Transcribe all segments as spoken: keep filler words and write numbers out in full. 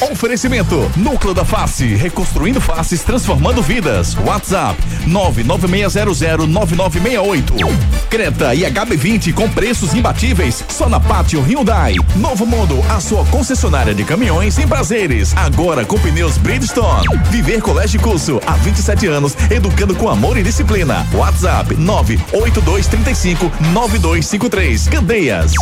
Oferecimento Núcleo da Face, reconstruindo faces, transformando vidas. WhatsApp nove nove seis zero zero nove nove seis oito. Creta e H B vinte com preços imbatíveis só na Pátio Hyundai. Novo Mundo, a sua concessionária de caminhões em prazeres, agora com pneus Bridgestone. Viver Colégio e Curso, há vinte e sete anos, educando com amor e disciplina. WhatsApp nove oito dois três cinco nove dois cinco três. Candeias.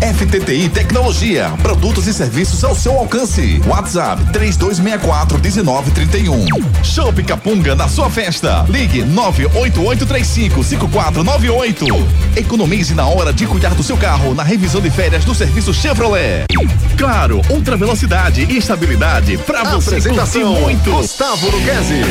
F T T I Tecnologia, produtos e serviços ao seu alcance. WhatsApp três dois seis quatro um nove três um. Shopping Capunga na sua festa. Ligue nove oito oito três cinco cinco quatro nove oito. Economize na hora de cuidar do seu carro na revisão de férias do serviço Chevrolet. Claro, ultra velocidade e estabilidade para você curtir muito. Gustavo Luquezzi.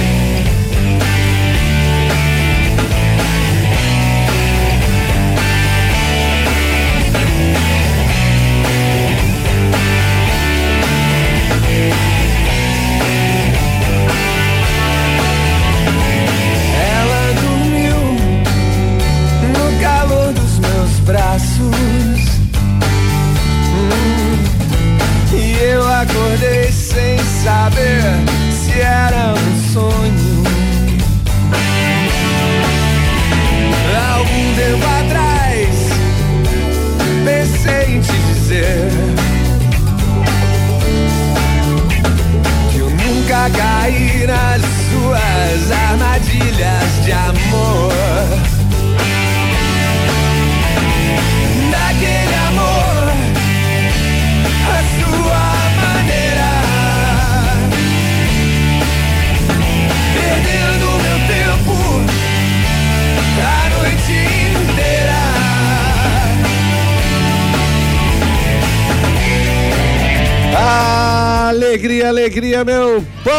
Alegria, meu povo!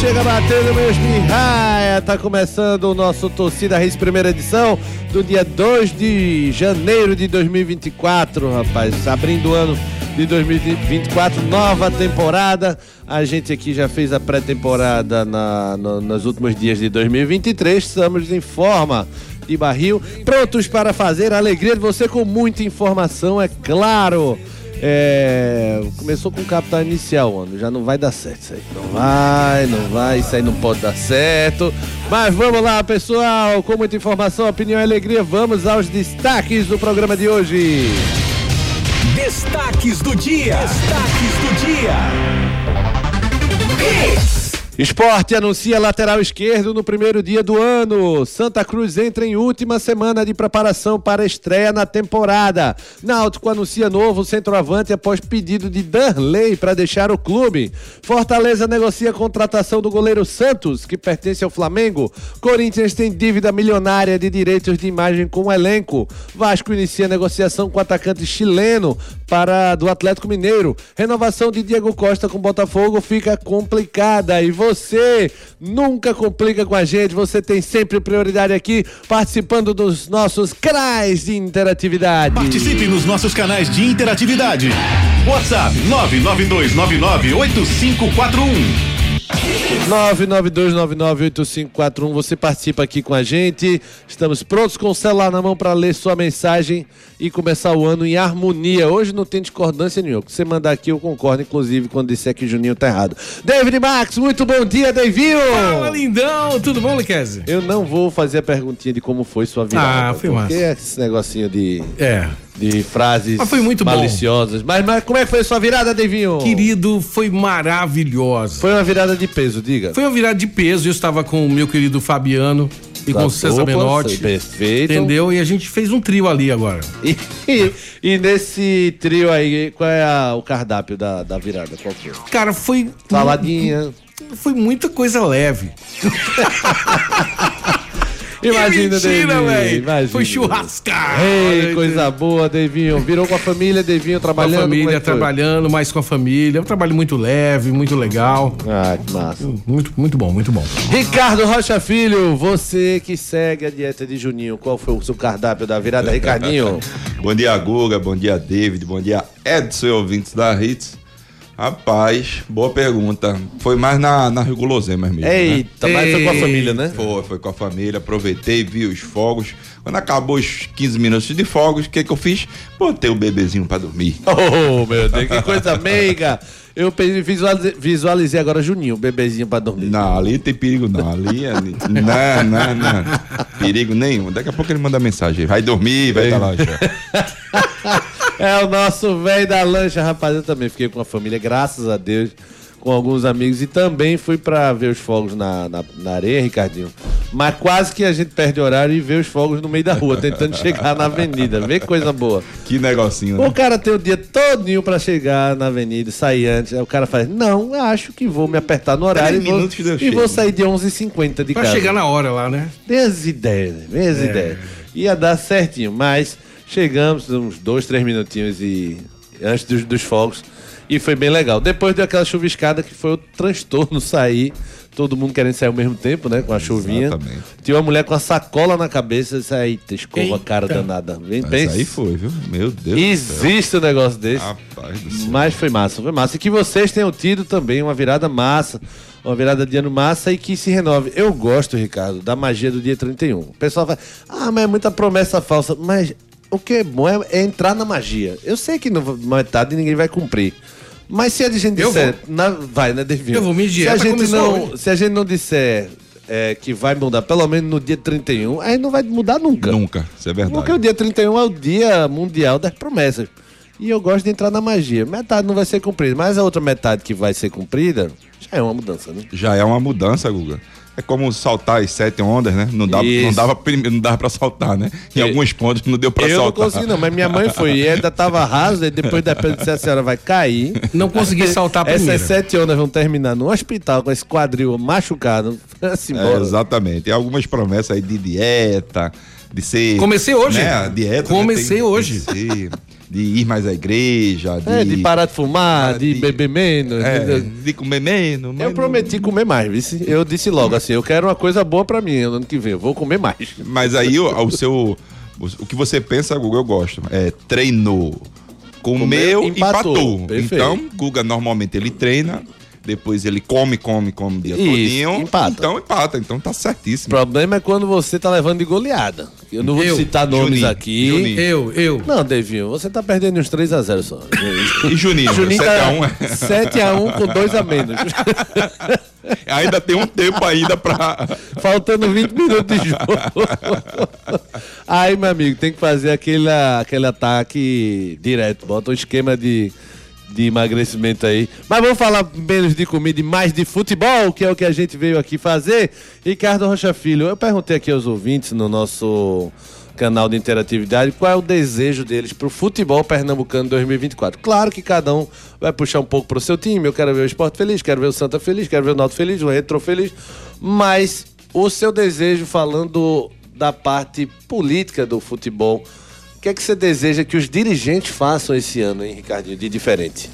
Chega batendo, meus pirraia! Tá começando o nosso Torcida Raiz, primeira edição do dia dois de janeiro de dois mil e vinte e quatro, rapaz. Abrindo o ano de dois mil e vinte e quatro, nova temporada. A gente aqui já fez a pré-temporada na, no, nos últimos dias de dois mil e vinte e três. Estamos em forma de barril, prontos para fazer a alegria de você com muita informação, é claro. É, começou com o capital inicial, mano. Já não vai dar certo isso aí. Não vai, não vai, isso aí não pode dar certo. Mas vamos lá, pessoal. Com muita informação, opinião e alegria, vamos aos destaques do programa de hoje. Destaques do dia. Destaques do dia. Sport anuncia lateral esquerdo no primeiro dia do ano. Santa Cruz entra em última semana de preparação para a estreia na temporada. Náutico anuncia novo centroavante após pedido de Danrlei para deixar o clube. Fortaleza negocia a contratação do goleiro Santos, que pertence ao Flamengo. Corinthians tem dívida milionária de direitos de imagem com o elenco. Vasco inicia negociação com o atacante chileno para do Atlético Mineiro. Renovação de Diego Costa com o Botafogo fica complicada e você Você nunca complica com a gente, você tem sempre prioridade aqui, participando dos nossos canais de interatividade. Participe nos nossos canais de interatividade. WhatsApp nove nove dois nove nove oito cinco quatro um. nove nove dois nove nove oito cinco quatro um, você participa aqui com a gente. Estamos prontos com o celular na mão para ler sua mensagem e começar o ano em harmonia. Hoje não tem discordância nenhuma. O que você mandar aqui eu concordo, inclusive quando disser que Juninho tá errado. David Max, muito bom dia, Devinho! Fala, lindão! Tudo bom, Luquezzi? Eu não vou fazer a perguntinha de como foi sua virada. Ah, foi massa. Porque esse negocinho de... É... de frases mas foi muito maliciosas. Mas, mas como é que foi a sua virada, Devinho? Querido, foi maravilhosa. Foi uma virada de peso, diga. Foi uma virada de peso. Eu estava com o meu querido Fabiano e da com o César Menotti. Perfeito. Entendeu? E a gente fez um trio ali agora. E, e, e nesse trio aí, qual é a, o cardápio da, da virada? Qual foi? Cara, foi... Saladinha. Foi muita coisa leve. Imagina, Devinho, velho. Foi churrascado. Ei, coisa boa, Devinho. Virou com a família, Devinho, trabalhando. Com a família, é trabalhando, mas com a família. É um trabalho muito leve, muito legal. Ah, que massa. Muito, muito bom, muito bom. Ricardo Rocha Filho, você que segue a dieta de Juninho, qual foi o seu cardápio da virada, Ricardinho? Bom dia, Guga, bom dia, David, bom dia, Edson, ouvintes da Hits. Rapaz, boa pergunta. Foi mais na, na Rio Guloseimas mesmo. Eita, né? Mas foi com a família, né? Foi, foi com a família. Aproveitei, vi os fogos. Quando acabou os quinze minutos de fogos, o que que eu fiz? Botei o bebezinho pra dormir. Oh, meu Deus, que coisa meiga! Eu visualizei agora Juninho, o bebezinho pra dormir. Não, ali tem perigo não, ali, ali. Não, não, não. Perigo nenhum. Daqui a pouco ele manda mensagem. Vai dormir, vai dar lancha. É o nosso velho da lancha, rapaz. Eu também fiquei com a família, graças a Deus, com alguns amigos. E também fui pra ver os fogos na, na, na areia, Ricardinho. Mas quase que a gente perde horário e vê os fogos no meio da rua, tentando chegar na avenida. Vê coisa boa. Que negocinho, né? O cara tem o dia todinho pra chegar na avenida, sair antes. Aí o cara faz, não, acho que vou me apertar no horário e vou, e vou sair de onze e cinquenta de pra casa. Pra chegar na hora lá, né? Desideia, né? Desideia. Ia dar certinho, mas chegamos uns dois, três minutinhos e antes dos, dos fogos. E foi bem legal. Depois deu aquela chuviscada que foi o transtorno sair. Todo mundo querendo sair ao mesmo tempo, né? Com a chuvinha. Exatamente. Tinha uma mulher com a sacola na cabeça e disse, eita, escova, eita, cara danada. Bem, mas pensa. Aí foi, viu? Meu Deus. Existe um negócio desse. Rapaz do céu. Mas foi massa, foi massa. E que vocês tenham tido também uma virada massa, uma virada de ano massa e que se renove. Eu gosto, Ricardo, da magia do dia trinta e um. O pessoal fala, ah, mas é muita promessa falsa. Mas o que é bom é, é entrar na magia. Eu sei que não vai tarde e ninguém vai cumprir. Mas se a gente disser, na, vai, né, Devinho? Eu vou me dizer. Se, se a gente não disser é, que vai mudar, pelo menos no dia trinta e um, aí não vai mudar nunca. Nunca, isso é verdade. Porque o dia trinta e um é o dia mundial das promessas. E eu gosto de entrar na magia. Metade não vai ser cumprida, mas a outra metade que vai ser cumprida, já é uma mudança, né? Já é uma mudança, Guga. É como saltar as sete ondas, né? Não dava, não dava, não dava pra saltar, né? Em alguns pontos não deu pra eu saltar. Eu não consegui não, mas minha mãe foi e ainda tava rasa e depois da pedra disse a senhora vai cair. Não consegui saltar primeiro. Essas sete ondas vão terminar no hospital com esse quadril machucado. Assim, é, exatamente. Tem algumas promessas aí de dieta, de ser... Comecei hoje. Né? Dieta, Comecei né? Tem, hoje. De ser... De ir mais à igreja, de... É, de parar de fumar, ah, de, de beber menos. É, de... de comer menos. Eu prometi comer mais, viu? Eu disse logo assim, eu quero uma coisa boa pra mim ano que vem, eu vou comer mais. Mas aí o, o seu... O que você pensa, Guga, eu gosto. É, treinou, comeu, comeu empatou. empatou. Então, Guga normalmente ele treina, depois ele come, come, come o dia todinho. Empata. Então empata, então tá certíssimo. O problema é quando você tá levando de goleada. Eu não vou eu, citar nomes Juninho, aqui. Juninho. Eu, eu. Não, Devinho, você tá perdendo uns três a zero só. E Juninho? Juninho sete a um. Tá sete a um com dois a menos. Ainda tem um tempo ainda pra... Faltando vinte minutos de jogo. Aí, meu amigo, tem que fazer aquele, aquele ataque direto. Bota um esquema de... de emagrecimento aí. Mas vamos falar menos de comida e mais de futebol, que é o que a gente veio aqui fazer. Ricardo Rocha Filho, eu perguntei aqui aos ouvintes no nosso canal de interatividade qual é o desejo deles pro futebol pernambucano dois mil e vinte e quatro. Claro que cada um vai puxar um pouco pro seu time. Eu quero ver o Sport feliz, quero ver o Santa feliz, quero ver o Náutico feliz, o Retrô feliz. Mas o seu desejo, falando da parte política do futebol, o que é que você deseja que os dirigentes façam esse ano, hein, Ricardinho, de diferente?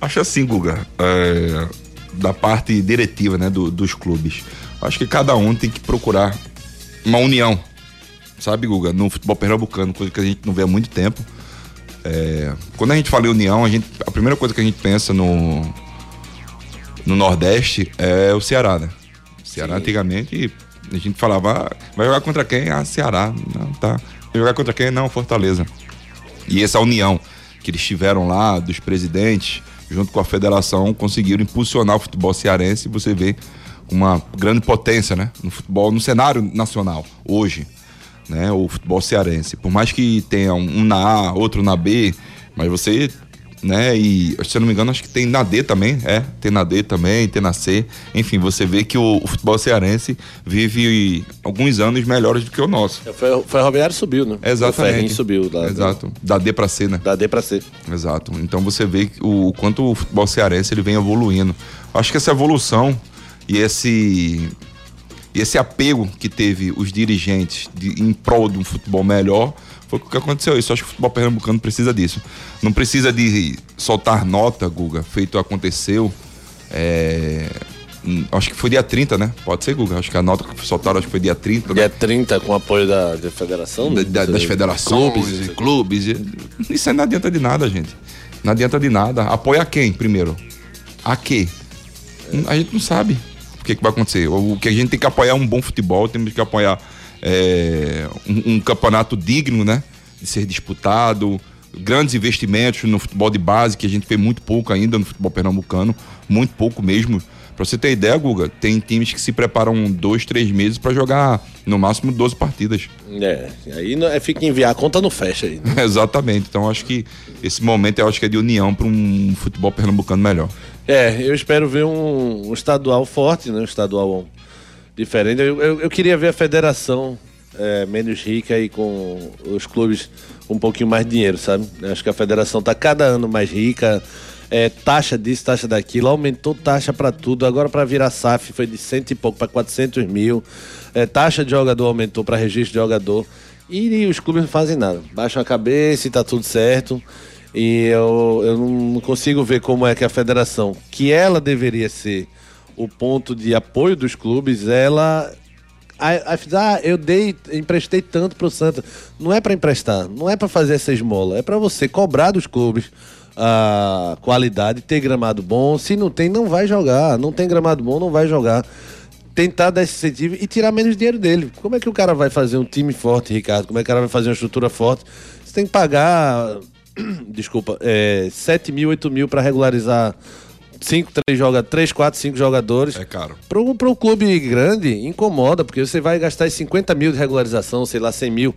Acho assim, Guga, é, da parte diretiva, né, do, dos clubes. Acho que cada um tem que procurar uma união, sabe, Guga? No futebol pernambucano, coisa que a gente não vê há muito tempo. É, quando a gente fala em união, a, gente, a primeira coisa que a gente pensa no, no Nordeste é o Ceará, né? O Ceará, sim, antigamente, a gente falava, ah, vai jogar contra quem? Ah, Ceará, não, tá... Jogar contra quem? Não, Fortaleza. E essa união que eles tiveram lá, dos presidentes, junto com a federação, conseguiram impulsionar o futebol cearense. E você vê uma grande potência, né? No futebol, no cenário nacional, hoje, né? O futebol cearense. Por mais que tenha um na A, outro na B, mas você, né? E se eu não me engano, acho que tem na D também, é. Tem na D também, tem na C. Enfim, você vê que o, o futebol cearense vive alguns anos melhores do que o nosso. O Ferroviário subiu, né? Exatamente. O Ferrinho subiu. Lá, exato. Né? Da D pra C, né? Da D pra C. Exato. Então você vê o, o quanto o futebol cearense ele vem evoluindo. Acho que essa evolução e esse, esse apego que teve os dirigentes de, em prol de um futebol melhor... Foi o que aconteceu isso. Acho que o futebol pernambucano precisa disso. Não precisa de soltar nota, Guga, feito aconteceu. É... Acho que foi dia trinta, né? Pode ser, Guga. Acho que a nota que soltaram acho que foi dia trinta. Dia né? trinta, com apoio da, da federação? Da, da, das federações, clubes, e clubes. Isso aí não adianta de nada, gente. Não adianta de nada. Apoia quem primeiro? A quê? A gente não sabe o que, que vai acontecer. O que a gente tem que apoiar é um bom futebol, temos que apoiar é, um, um campeonato digno, né? De ser disputado, grandes investimentos no futebol de base, que a gente fez muito pouco ainda no futebol pernambucano, muito pouco mesmo. Pra você ter ideia, Guga, tem times que se preparam dois, três meses pra jogar no máximo doze partidas. É, aí não, é, fica enviar a conta não fecha aí. Né? Exatamente, então acho que esse momento eu acho que é de união pra um futebol pernambucano melhor. É, eu espero ver um, um estadual forte, né? Um estadual diferente. Eu, eu, eu queria ver a federação é, menos rica e com os clubes com um pouquinho mais de dinheiro, sabe? Eu acho que a federação tá cada ano mais rica. É, taxa disso, taxa daquilo, aumentou taxa pra tudo, agora pra virar S A F foi de cento e pouco pra quatrocentos mil, é, taxa de jogador aumentou pra registro de jogador, e, e os clubes não fazem nada, baixam a cabeça e tá tudo certo, e eu, eu não consigo ver como é que a federação, que ela deveria ser o ponto de apoio dos clubes, ela... Ah, eu dei, emprestei tanto pro Santa, não é pra emprestar, não é pra fazer essa esmola, é pra você cobrar dos clubes a qualidade, ter gramado bom, se não tem, não vai jogar, não tem gramado bom, não vai jogar, tentar dar esse incentivo e tirar menos dinheiro dele. Como é que o cara vai fazer um time forte, Ricardo? Como é que o cara vai fazer uma estrutura forte? Você tem que pagar desculpa, é, sete mil, oito mil pra regularizar cinco, três, quatro, cinco jogadores. É caro. Pro, pro clube grande, incomoda, porque você vai gastar cinquenta mil de regularização, sei lá, cem mil.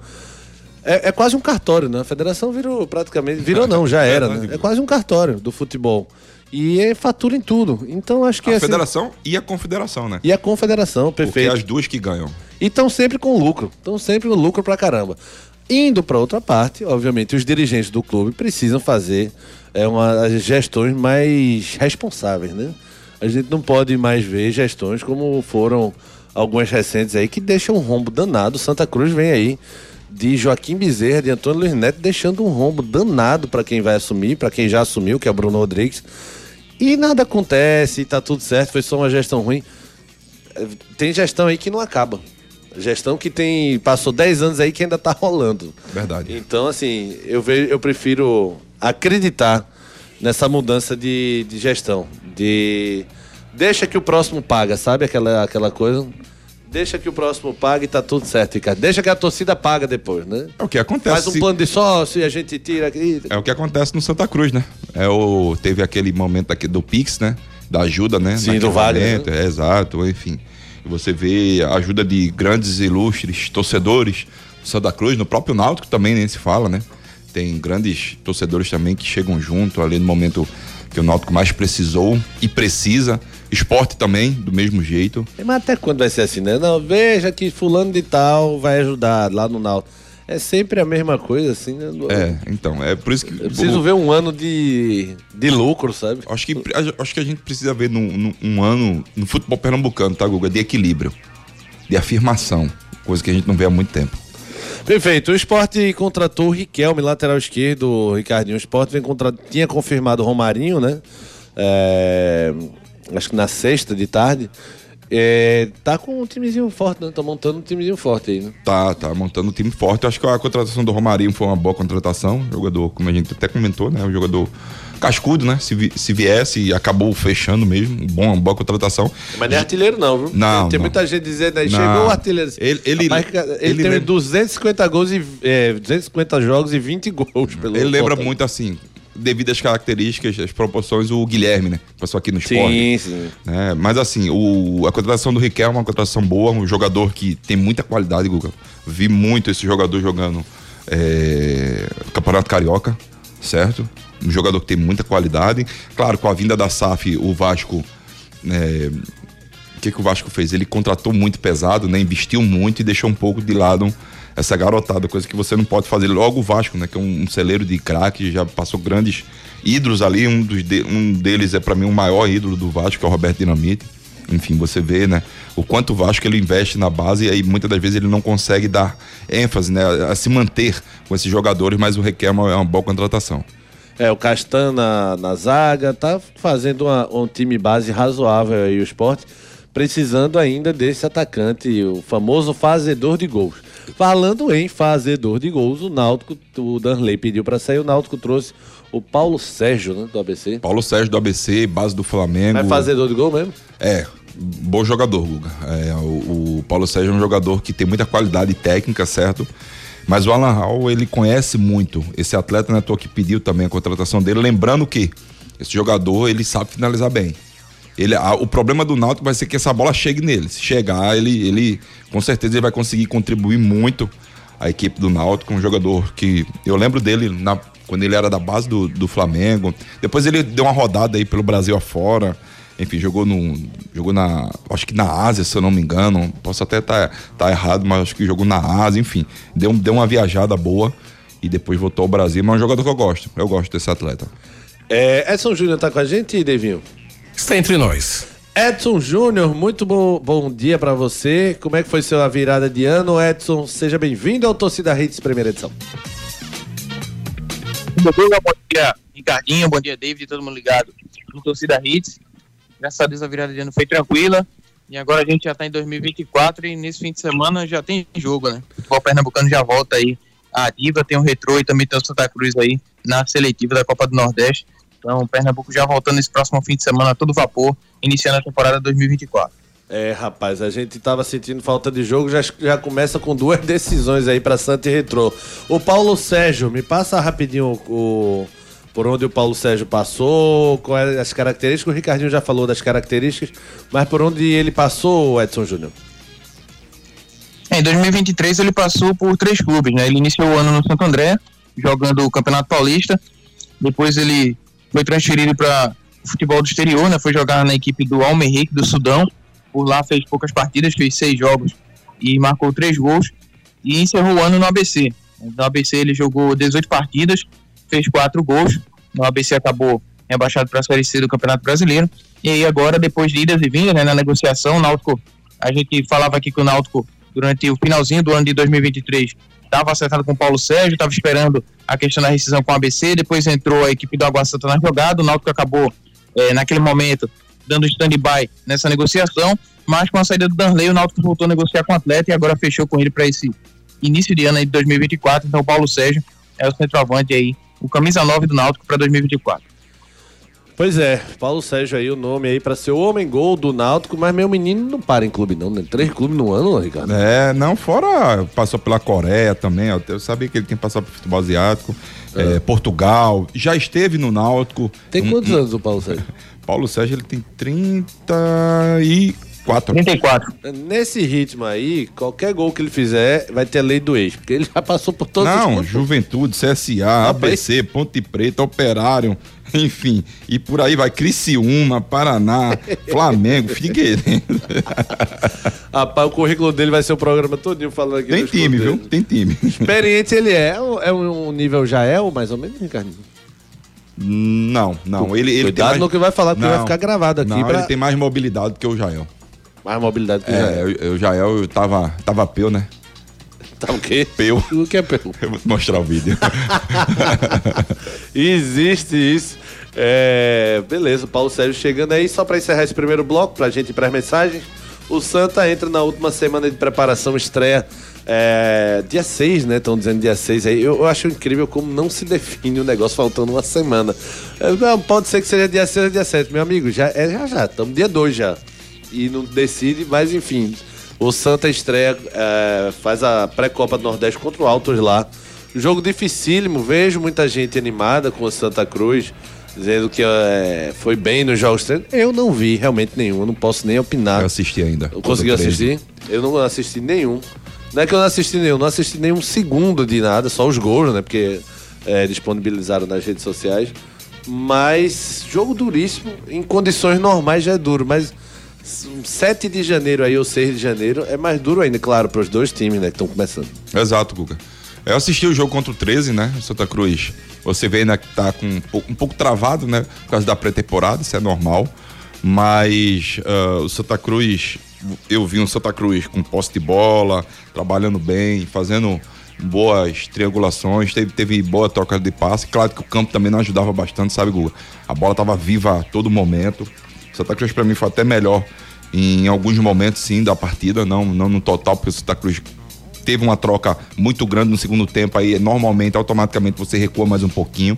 É, é quase um cartório, né? A federação virou praticamente... Virou não, já era, é, né? É quase um cartório do futebol. E é fatura em tudo. Então, acho que... A é federação assim... e a confederação, né? E a confederação, perfeito. Porque é as duas que ganham. E estão sempre com lucro. Estão sempre com lucro pra caramba. Indo pra outra parte, obviamente, os dirigentes do clube precisam fazer é, uma, gestões mais responsáveis, né? A gente não pode mais ver gestões como foram algumas recentes aí, que deixam um rombo danado. Santa Cruz vem aí de Joaquim Bezerra, de Antônio Luiz Neto, deixando um rombo danado para quem vai assumir, para quem já assumiu, que é o Bruno Rodrigues, e nada acontece, tá tudo certo, foi só uma gestão ruim. Tem gestão aí que não acaba, gestão que tem, passou dez anos aí que ainda tá rolando. Verdade. Então, assim, eu, vejo, eu prefiro acreditar nessa mudança de, de gestão, de deixa que o próximo paga, sabe aquela, aquela coisa... Deixa que o próximo pague e tá tudo certo, Ricardo. Deixa que a torcida paga depois, né? É o que acontece. Faz um plano de sócio e a gente tira aqui. É o que acontece no Santa Cruz, né? É o... Teve aquele momento aqui do Pix, né? Da ajuda, né? Sim, do Vale. Né? É, exato, enfim. Você vê a ajuda de grandes ilustres torcedores do Santa Cruz, no próprio Náutico também nem se fala, né? Tem grandes torcedores também que chegam junto ali no momento que o Náutico mais precisou e precisa. Sport também, do mesmo jeito. Mas até quando vai ser assim, né? Não, veja que fulano de tal vai ajudar lá no Náutico. É sempre a mesma coisa, assim, né? É, então, é por isso que... Eu preciso o... ver um ano de, de lucro, sabe? Acho que, acho que a gente precisa ver num, num, um ano no futebol pernambucano, tá, Guga? De equilíbrio, de afirmação, coisa que a gente não vê há muito tempo. Perfeito, o Sport contratou o Riquelme, lateral esquerdo, Ricardinho. O Sport vem contra... tinha confirmado o Romarinho, né? É... acho que na sexta de tarde, é, tá com um timezinho forte, né? Tá montando um timezinho forte aí, né? Tá, tá montando um time forte. Acho que a contratação do Romarinho foi uma boa contratação. Jogador, como a gente até comentou, né? Um jogador cascudo, né? Se, vi, se viesse, acabou fechando mesmo. Bom, uma boa contratação. Mas não é artilheiro não, viu? Não, tem não. Muita gente dizendo aí, não. Chegou o artilheiro. Ele, ele, Rapaz, ele, ele teve lembra... duzentos e cinquenta gols e, é, duzentos e cinquenta jogos e vinte gols. Pelo ele lembra total. Muito assim... devido às características, às proporções, o Guilherme, né? Passou aqui no Sport. Sim, sim. É, mas assim, o, a contratação do Riquelme é uma contratação boa, um jogador que tem muita qualidade, Guga. Vi muito esse jogador jogando é, Campeonato Carioca, certo? Um jogador que tem muita qualidade. Claro, com a vinda da S A F, o Vasco... É, o que, que o Vasco fez? Ele contratou muito pesado, né? Investiu muito e deixou um pouco de lado... essa garotada, coisa que você não pode fazer. Logo o Vasco, né, que é um, um celeiro de craque, já passou grandes ídolos ali, um, dos de, um deles é para mim o maior ídolo do Vasco, que é o Roberto Dinamite. Enfim, você vê, né, o quanto o Vasco ele investe na base e aí muitas das vezes ele não consegue dar ênfase, né, a, a se manter com esses jogadores, mas o Riquelme é uma boa contratação. É, o Castan na, na zaga, tá fazendo uma, um time base razoável aí o Sport. precisando ainda desse atacante, o famoso fazedor de gols. Falando em fazedor de gols, o Náutico, o Danrlei pediu para sair, o Náutico trouxe o Paulo Sérgio, né, do A B C. Paulo Sérgio do A B C, base do Flamengo. É fazedor de gol mesmo? É, bom jogador, Guga. É, o, o Paulo Sérgio é um jogador que tem muita qualidade técnica, certo? Mas o Alan Hall, ele conhece muito esse atleta, né, tô que pediu também a contratação dele, lembrando que esse jogador, ele sabe finalizar bem. Ele, a, o problema do Náutico vai ser que essa bola chegue nele. Se chegar, ele, ele com certeza ele vai conseguir contribuir muito à equipe do Náutico, um jogador que eu lembro dele na, quando ele era da base do, do Flamengo. Depois ele deu uma rodada aí pelo Brasil afora, enfim, jogou no jogou na, acho que na Ásia, se eu não me engano, posso até estar tá, tá errado, mas acho que jogou na Ásia, enfim, deu, deu uma viajada boa e depois voltou ao Brasil, mas é um jogador que eu gosto, eu gosto desse atleta. É, Edson Júnior tá com a gente, Devinho? Está entre nós. Edson Júnior, muito bom, bom dia para você. Como é que foi sua virada de ano, Edson? Seja bem-vindo ao Torcida Hits, primeira edição. Bom dia, bom dia, Ricardinho, bom dia, David, todo mundo ligado no Torcida Hits. Graças a Deus a virada de ano foi tranquila e agora a gente já está em dois mil e vinte e quatro e nesse fim de semana já tem jogo, né? O futebol pernambucano já volta aí. A Ativa tem o Retrô e também tem o Santa Cruz aí na seletiva da Copa do Nordeste. Então, o Pernambuco já voltando nesse próximo fim de semana a todo vapor, iniciando a temporada dois mil e vinte e quatro. É, rapaz, a gente tava sentindo falta de jogo, já, já começa com duas decisões aí para Santa e Retrô. O Paulo Sérgio, me passa rapidinho o, o, por onde o Paulo Sérgio passou, quais as características, o Ricardinho já falou das características, mas por onde ele passou, Edson Júnior? Em dois mil e vinte e três ele passou por três clubes, né? Ele iniciou o ano no Santo André, jogando o Campeonato Paulista, depois ele foi transferido para o futebol do exterior, né? Foi jogar na equipe do Al Merrikh do Sudão, por lá fez poucas partidas, fez seis jogos e marcou três gols e encerrou o ano no A B C. No A B C ele jogou dezoito partidas, fez quatro gols, no A B C acabou rebaixado para a Série C do Campeonato Brasileiro e aí agora, depois de idas e vindas, né, na negociação, o Náutico, a gente falava aqui que o Náutico durante o finalzinho do ano de dois mil e vinte e três estava acertado com o Paulo Sérgio, estava esperando a questão da rescisão com o A B C, depois entrou a equipe do Água Santa na jogada, o Náutico acabou, é, naquele momento, dando stand-by nessa negociação, mas com a saída do Danrlei, o Náutico voltou a negociar com o atleta e agora fechou com ele para esse início de ano aí de dois mil e vinte e quatro, então o Paulo Sérgio é o centroavante aí, o camisa nove do Náutico para dois mil e vinte e quatro. Pois é, Paulo Sérgio aí, o nome aí pra ser o homem-gol do Náutico, mas meu menino não para em clube não, né? Três clubes no ano, não, Ricardo? É, não, fora, passou pela Coreia também, ó, eu sabia que ele tem passado pro futebol asiático, é. É, Portugal, já esteve no Náutico. Tem quantos um, anos o Paulo Sérgio? Paulo Sérgio, ele tem trinta e quatro. trinta e quatro. Nesse ritmo aí, qualquer gol que ele fizer, vai ter a lei do ex, porque ele já passou por todos não, os Não, Juventude, C S A, ah, A B C, Ponte Preta, Operário... Enfim, e por aí vai, Criciúma, Paraná, Flamengo, Figueirense. Rapaz, o currículo dele vai ser o programa todinho falando aqui. Tem time, viu? Dele. Tem time. Experiente ele é, é um nível Jael, mais ou menos, Ricardinho? Não, não. Ele, ele Cuidado mais... no que vai falar, porque não, vai ficar gravado aqui. Não, pra... ele tem mais mobilidade do que o Jael. Mais mobilidade que o Jael. É, o Jael eu tava, tava peu, né? Tá o quê? Peu. O que é peu? Eu vou te mostrar o vídeo. Existe isso. É... Beleza, o Paulo Sérgio chegando aí. Só para encerrar esse primeiro bloco, pra gente ir pras mensagens. O Santa entra na última semana de preparação, estreia é... dia seis, né? Estão dizendo dia seis aí. Eu, eu acho incrível como não se define o negócio faltando uma semana. É, não, pode ser que seja dia seis ou dia sete, meu amigo. Já, é, já, já. Estamos dia dois já. E não decide, mas enfim... O Santa estreia, é, faz a pré-copa do Nordeste contra o Altos lá. Jogo dificílimo, vejo muita gente animada com o Santa Cruz, dizendo que é, foi bem nos jogos treinos. Eu não vi realmente nenhum, eu não posso nem opinar. Eu assisti ainda. Conseguiu assistir? Eu não assisti nenhum. Não é que eu não assisti nenhum, não assisti nenhum segundo de nada, só os gols, né? Porque é, disponibilizaram nas redes sociais. Mas jogo duríssimo, em condições normais já é duro, mas... sete de janeiro aí ou seis de janeiro é mais duro ainda, claro, para os dois times, né, que estão começando. Exato, Guga. Eu assisti o jogo contra o treze, né, Santa Cruz. Você vê, né, que tá com um pouco, um pouco travado, né, por causa da pré-temporada, isso é normal. Mas uh, o Santa Cruz, eu vi um Santa Cruz com posse de bola, trabalhando bem, fazendo boas triangulações, teve, teve boa troca de passe. Claro que o campo também não ajudava bastante, sabe, Guga? A bola tava viva a todo momento. Santa Cruz pra mim foi até melhor em alguns momentos, sim, da partida, não, não no total, porque o Santa Cruz teve uma troca muito grande no segundo tempo, aí normalmente, automaticamente, você recua mais um pouquinho.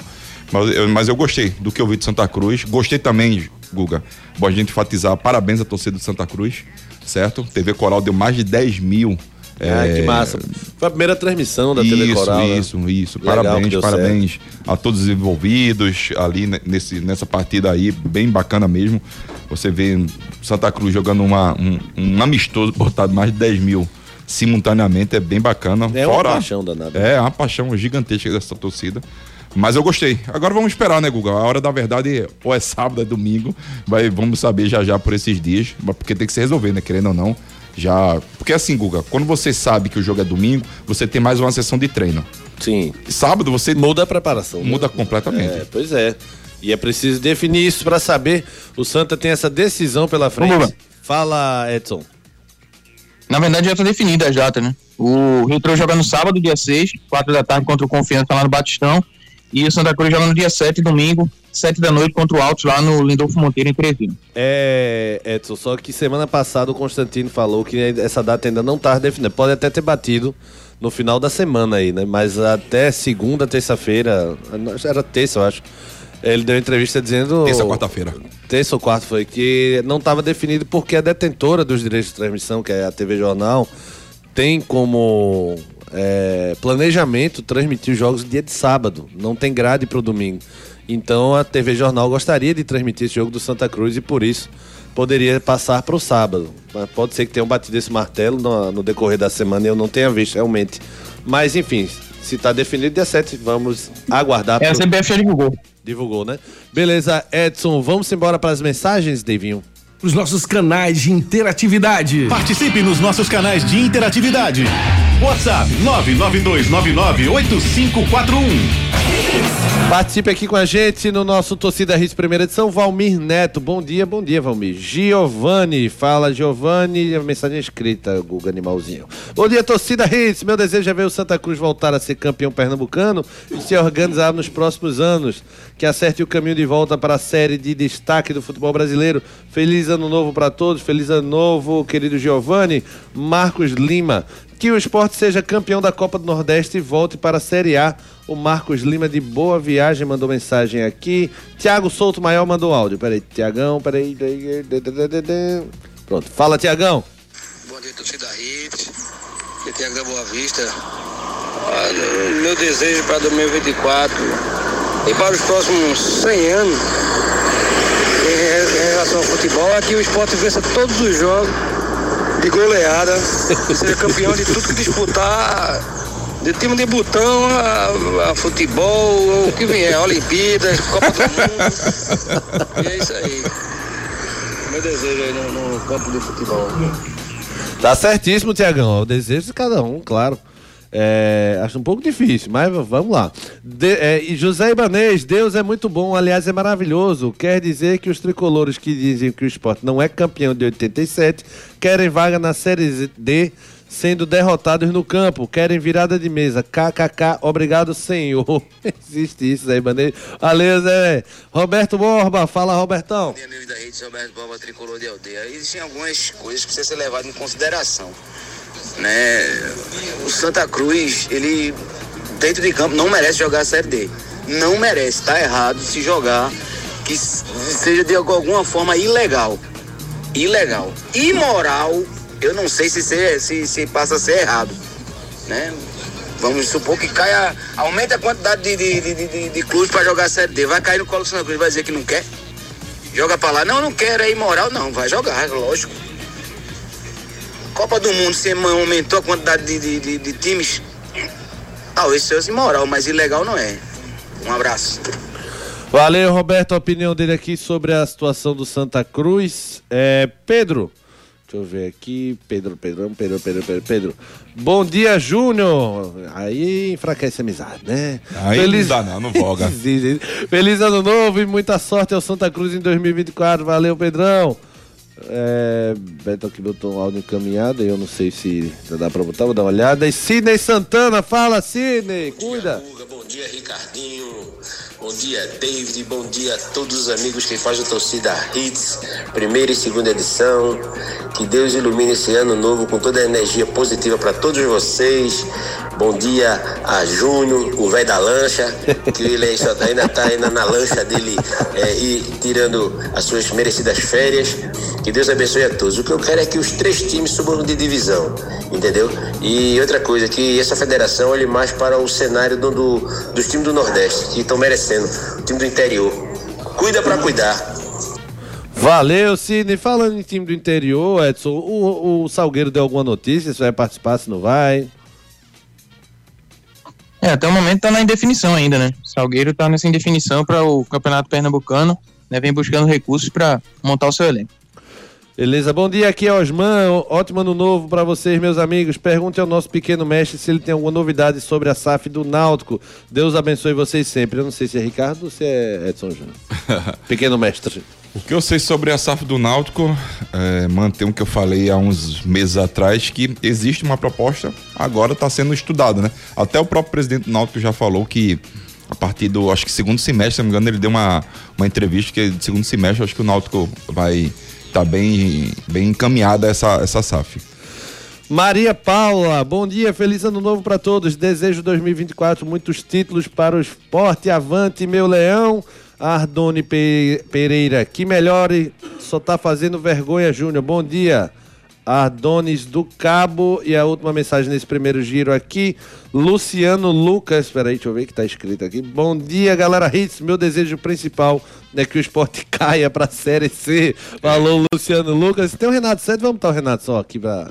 Mas eu, mas eu gostei do que eu vi de Santa Cruz. Gostei também, Guga, bom a gente enfatizar, parabéns à torcida de Santa Cruz, certo? T V Coral deu mais de dez mil. É, é... que massa. Foi a primeira transmissão da isso, T V Coral. Isso, né? isso. Legal, parabéns, parabéns certo. a todos os envolvidos ali nesse, nessa partida aí, bem bacana mesmo. Você vê Santa Cruz jogando uma, um, um amistoso, botado mais de dez mil simultaneamente, é bem bacana. É Fora, uma paixão danada. É, uma paixão gigantesca dessa torcida. Mas eu gostei. Agora vamos esperar, né, Guga? A hora da verdade ou é sábado, é domingo. Vai, vamos saber já já por esses dias, porque tem que se resolver, né, querendo ou não. Já, porque assim, Guga, quando você sabe que o jogo é domingo, você tem mais uma sessão de treino. Sim. Sábado você muda a preparação. Muda né? completamente. É, pois é. E é preciso definir isso para saber. O Santa tem essa decisão pela frente. Vamos lá. Fala, Edson. Na verdade já está definida a data, né? O Retrô joga no sábado, dia seis, quatro da tarde, contra o Confiança lá no Batistão. E o Santa Cruz joga no dia sete, domingo, sete da noite, contra o Altos, lá no Lindolfo Monteiro, em Teresina. É, Edson, só que semana passada o Constantino falou que essa data ainda não está definida. Pode até ter batido no final da semana aí, né? Mas até segunda, terça-feira, era terça, eu acho, ele deu entrevista dizendo... Terça ou quarta-feira. Terça ou quarta foi, que não estava definido porque a detentora dos direitos de transmissão, que é a T V Jornal, tem como... É, planejamento transmitir os jogos no dia de sábado, não tem grade para o domingo. Então a T V Jornal gostaria de transmitir esse jogo do Santa Cruz e por isso poderia passar para o sábado. Mas pode ser que tenham batido esse martelo no, no decorrer da semana e eu não tenha visto realmente. Mas enfim, se está definido dia sete, vamos aguardar. É, a C B F já divulgou. Divulgou, né? Beleza, Edson, vamos embora para as mensagens, Devinho? Os nossos canais de interatividade. Participe nos nossos canais de interatividade. WhatsApp nove nove dois nove nove oito cinco quatro um. Participe aqui com a gente no nosso Torcida Hits Primeira Edição. Valmir Neto, bom dia, bom dia, Valmir. Giovanni, fala Giovanni, mensagem escrita, Guga Animalzinho. Bom dia, Torcida Hits, meu desejo é ver o Santa Cruz voltar a ser campeão pernambucano e se organizar nos próximos anos, que acerte o caminho de volta para a série de destaque do futebol brasileiro. Feliz ano novo para todos, feliz ano novo, querido Giovanni. Marcos Lima, que o Sport seja campeão da Copa do Nordeste e volte para a Série A. O Marcos Lima de Boa Viagem mandou mensagem aqui. Tiago Souto Maior mandou áudio. Peraí, Tiagão, peraí. Pronto, fala, Tiagão. Bom dia, torcida Hits. E Tiago da Boa Vista. O meu desejo para dois mil e vinte e quatro e para os próximos cem anos em relação ao futebol é que o Sport vença todos os jogos de goleada, ser campeão de tudo que disputar, de time de botão a, a futebol, o que vier, Olimpíadas, Copa do Mundo. E é isso aí. Meu desejo aí no, no campo de futebol. Tá certíssimo, Tiagão. O desejo de cada um, claro. É, acho um pouco difícil, mas vamos lá. De, é, José Ibanez, Deus é muito bom, aliás é maravilhoso. Quer dizer que os tricolores que dizem que o Sport não é campeão de oitenta e sete querem vaga na Série D, sendo derrotados no campo, querem virada de mesa, kkk, obrigado senhor. Existe isso, Zé Ibanez. Valeu, Zé. Roberto Borba, fala, Robertão. Bom dia, amigos da rede, Roberto Borba, tricolor de aldeia. Existem algumas coisas que precisam ser levadas em consideração, né? O Santa Cruz, ele dentro de campo não merece jogar a Série D, não merece, tá errado se jogar, que seja de alguma forma ilegal, ilegal, imoral, eu não sei se, se, se, se passa a ser errado, né? Vamos supor que caia, aumenta a quantidade de, de, de, de, de clubes para jogar a Série D, vai cair no colo do Santa Cruz, vai dizer que não quer, joga para lá, não, não quero, é imoral, não, vai jogar, lógico. Copa do Mundo, você aumentou a quantidade de, de, de, de times. Talvez seja imoral, mas ilegal não é. Um abraço. Valeu, Roberto. A opinião dele aqui sobre a situação do Santa Cruz. É, Pedro, deixa eu ver aqui. Pedro, Pedro, Pedro, Pedro, Pedro, Pedro. Bom dia, Júnior. Aí enfraquece a amizade, né? Aí Feliz... não dá, não, não voga. Feliz ano novo e muita sorte ao Santa Cruz em dois mil e vinte e quatro. Valeu, Pedrão. É, Beto que botou um áudio encaminhado, eu não sei se dá pra botar, vou dar uma olhada. E Sidney Santana, fala Sidney, cuida. Bom dia, Guga, bom dia, Ricardinho. Bom dia, David. Bom dia a todos os amigos que fazem a torcida Hits, primeira e segunda edição. Que Deus ilumine esse ano novo com toda a energia positiva para todos vocês. Bom dia a Júnior, o velho da lancha, que ele ainda está ainda na lancha dele é, e tirando as suas merecidas férias. Que Deus abençoe a todos. O que eu quero é que os três times subam de divisão, entendeu? E outra coisa, que essa federação olhe mais para o cenário do, do, dos times do Nordeste, que estão merecendo, o time do interior. Cuida para cuidar. Valeu, Sidney. Falando em time do interior, Edson, o, o Salgueiro deu alguma notícia? Se vai participar, se não vai? É, até o momento tá na indefinição ainda, né? O Salgueiro tá nessa indefinição para o Campeonato Pernambucano, né? Vem buscando recursos para montar o seu elenco. Beleza, bom dia, aqui é Osman, ótimo ano novo para vocês, meus amigos. Pergunte ao nosso pequeno mestre se ele tem alguma novidade sobre a S A F do Náutico. Deus abençoe vocês sempre. Eu não sei se é Ricardo ou se é Edson Júnior. Pequeno mestre. O que eu sei sobre a S A F do Náutico, é, mantém o que eu falei há uns meses atrás, que existe uma proposta, agora está sendo estudada, né? Até o próprio presidente do Náutico já falou que a partir do, acho que segundo semestre, se não me engano, ele deu uma, uma entrevista que de segundo semestre, acho que o Náutico vai... Tá bem, bem encaminhada essa, essa S A F. Maria Paula, bom dia, feliz ano novo para todos. Desejo dois mil e vinte e quatro muitos títulos para o esporte. Avante, meu leão. Ardone Pereira, que melhore, só tá fazendo vergonha, Júnior. Bom dia, Ardones do Cabo. E a última mensagem nesse primeiro giro aqui, Luciano Lucas, peraí, deixa eu ver o que tá escrito aqui. Bom dia, galera Hits, meu desejo principal é que o esporte caia pra Série C, falou Luciano Lucas. Tem o Renato Santos, vamos botar o Renato só aqui pra